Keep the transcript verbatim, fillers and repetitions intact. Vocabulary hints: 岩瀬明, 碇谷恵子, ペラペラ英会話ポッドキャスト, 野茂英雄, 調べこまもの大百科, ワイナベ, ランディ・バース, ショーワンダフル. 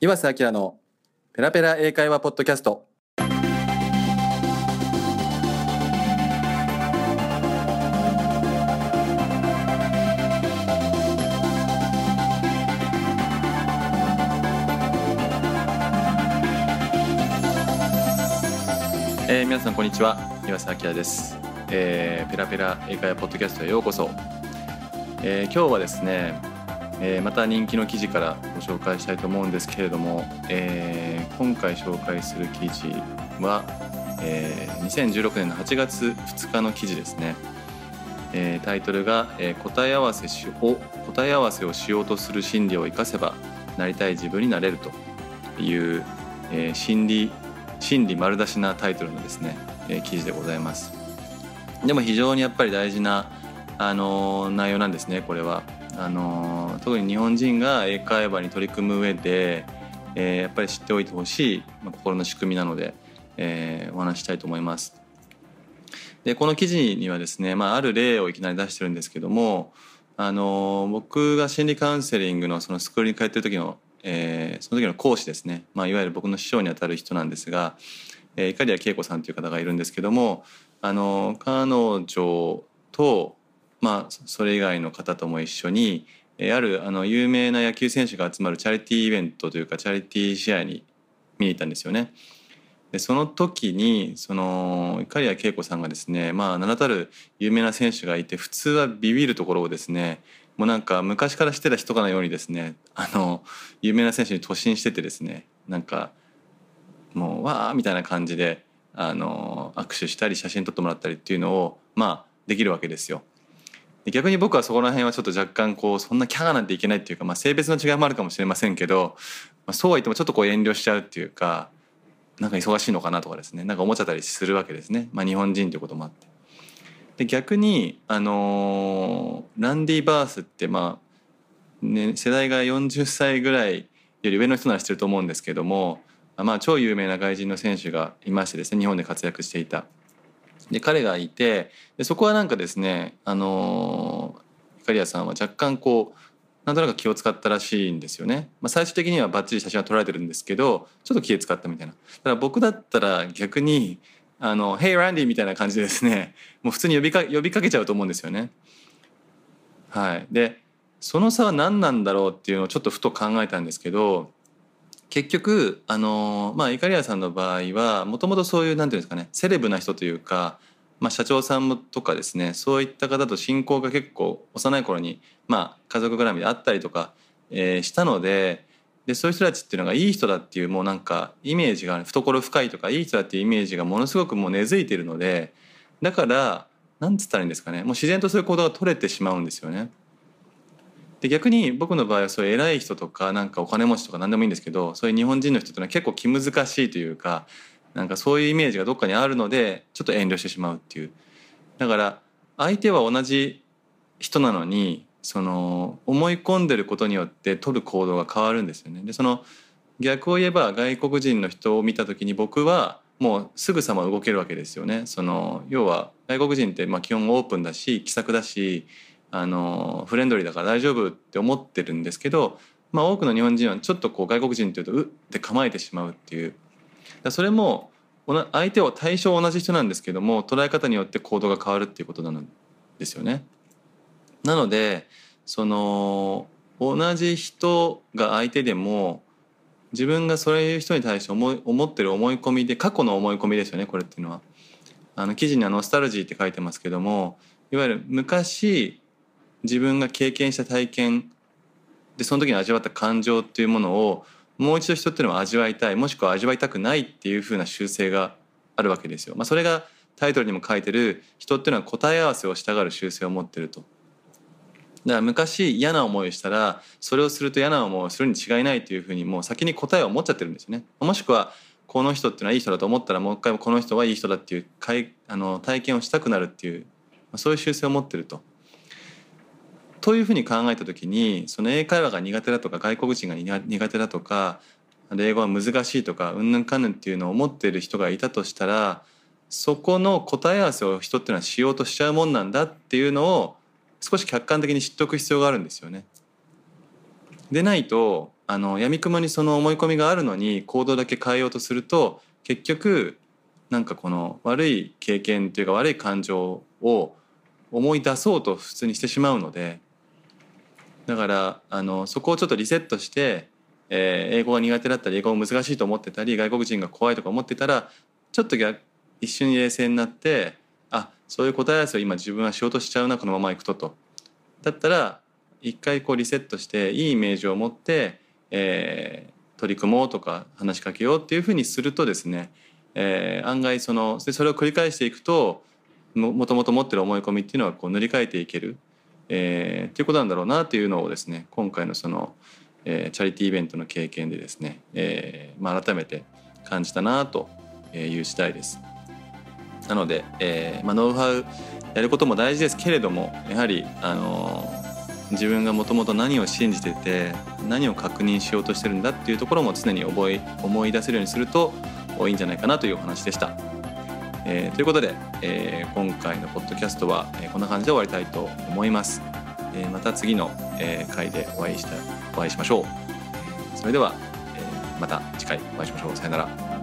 岩瀬明のペラペラ英会話ポッドキャスト。えー、皆さんこんにちは、岩瀬明です。えー、ペラペラ英会話ポッドキャストへようこそ。えー、今日はですね、えー、また人気の記事からご紹介したいと思うんですけれども、えー、今回紹介する記事は、えー、にせんじゅうろくねんのはちがつふつかの記事ですね。えー、タイトルが、えー、答え合わせしを答え合わせをしようとする心理を生かせばなりたい自分になれるという、えー、心理心理丸出しなタイトルのですね、えー、記事でございます。でも非常にやっぱり大事な、あのー、内容なんですね、これは。あのー、特に日本人が英会話に取り組む上で、えー、やっぱり知っておいてほしい、まあ、心の仕組みなので、えー、お話したいと思います。でこの記事にはですね、まあ、ある例をいきなり出してるんですけども、あのー、僕が心理カウンセリング の, そのスクールに通ってる時の、えー、その時の講師ですね、まあ、いわゆる僕の師匠にあたる人なんですが、えー、碇谷恵子さんという方がいるんですけども、あのー、彼女とまあ、それ以外の方とも一緒に、えー、あるあの有名な野球選手が集まるチャリティーイベントというかチャリティー試合に見に行ったんですよね。でその時にその碇谷恵子さんがですね、まあ、名だたる有名な選手がいて普通はビビるところをですね、もうなんか昔からしてた人かのようにですね、あの有名な選手に突進しててですね、なんかもうわーみたいな感じであの握手したり写真撮ってもらったりっていうのを、まあ、できるわけですよ。逆に僕はそこら辺はちょっと若干こうそんなキャーなんていけないっていうか、まあ、性別の違いもあるかもしれませんけど、まあ、そうは言ってもちょっとこう遠慮しちゃうっていうか、なんか忙しいのかなとかですね、なんか思っちゃったりするわけですね、まあ、日本人ということもあって。で逆に、あのー、ランディ・バースって、まあね、世代がよんじゅっさいぐらいより上の人なら知ってると思うんですけども、まあ、超有名な外人の選手がいましてですね、日本で活躍していた。で彼がいて、でそこはなんかですね、あのー、碇谷さんは若干こうなんとなく気を使ったらしいんですよね。まあ、最終的にはバッチリ写真は撮られてるんですけど、ちょっと気を使ったみたいな。だから僕だったら逆にあの Hey Randy みたいな感じでですね、もう普通に呼びか呼びかけちゃうと思うんですよね。はい。でその差は何なんだろうっていうのをちょっとふと考えたんですけど、結局あのまあ碇谷さんの場合はもともとそういうなんていうんですかね、セレブな人というか、まあ、社長さんとかですね、そういった方と親交が結構幼い頃に、まあ、家族絡みであったりとか、えー、したので、でそういう人たちっていうのがいい人だっていう、もうなんかイメージが懐深いとかいい人だっていうイメージがものすごくもう根付いているので、だからなんつったらいいんですかね、もう自然とそういう行動が取れてしまうんですよね。で逆に僕の場合はそういう偉い人とかなんかお金持ちとか何でもいいんですけど、そういう日本人の人ってのは結構気難しいというか、なんかそういうイメージがどっかにあるのでちょっと遠慮してしまうっていう。だから相手は同じ人なのに、その思い込んでることによって取る行動が変わるんですよね。でその逆を言えば、外国人の人を見た時に僕はもうすぐさま動けるわけですよね。その要は外国人ってまあ基本オープンだし気さくだし、あのフレンドリーだから大丈夫って思ってるんですけど、まあ、多くの日本人はちょっとこう外国人っていうとうって構えてしまうっていう。だそれも相手は対象は同じ人なんですけども、捉え方によって行動が変わるっていうことなんですよね。なのでその同じ人が相手でも、自分がそういう人に対して思い思ってる思い込みで、過去の思い込みですよね、これっていうのは。あの記事にはノスタルジーって書いてますけども、いわゆる昔自分が経験した体験でその時に味わった感情っていうものをもう一度人っていうのは味わいたい、もしくは味わいたくないっていう風な習性があるわけですよ。まあ、それがタイトルにも書いてる、人っていうのは答え合わせをしたがる習性を持ってると。だから昔嫌な思いをしたらそれをすると嫌な思いをするに違いないという風に、もう先に答えを持っちゃってるんですよね。もしくはこの人っていうのはいい人だと思ったら、もう一回もこの人はいい人だっていうあの体験をしたくなるっていう、まあ、そういう習性を持ってると。というふうに考えた時に、その英会話が苦手だとか外国人が苦手だとか英語は難しいとかうんぬんかんぬんっていうのを思っている人がいたとしたら、そこの答え合わせを人っていうのはしようとしちゃうもんなんだっていうのを少し客観的に知っておく必要があるんですよね。でないとあの闇雲にその思い込みがあるのに行動だけ変えようとすると、結局なんかこの悪い経験というか悪い感情を思い出そうと普通にしてしまうので、だからあのそこをちょっとリセットして、えー、英語が苦手だったり英語が難しいと思ってたり外国人が怖いとか思ってたら、ちょっと逆一瞬冷静になって、あ、そういう答え合わせを今自分はしようとしちゃうな、このままいくととだったら一回こうリセットしていいイメージを持って、えー、取り組もうとか話しかけようっていうふうにするとですね、えー、案外そのそれを繰り返していくともともと持ってる思い込みっていうのはこう塗り替えていける、えー、っていうことなんだろうなっていうのをですね、今回のその、えー、チャリティーイベントの経験でですね、えーまあ、改めて感じたなという次第です。なので、えーまあ、ノウハウやることも大事ですけれども、やはり、あのー、自分がもともと何を信じてて何を確認しようとしてるんだっていうところも常に覚え思い出せるようにするといいんじゃないかなというお話でした。えー、ということで、えー、今回のポッドキャストは、えー、こんな感じで終わりたいと思います。えー、また次の、えー、回でお会いしたお会いしましょう。それでは、えー、また次回お会いしましょう。さよなら。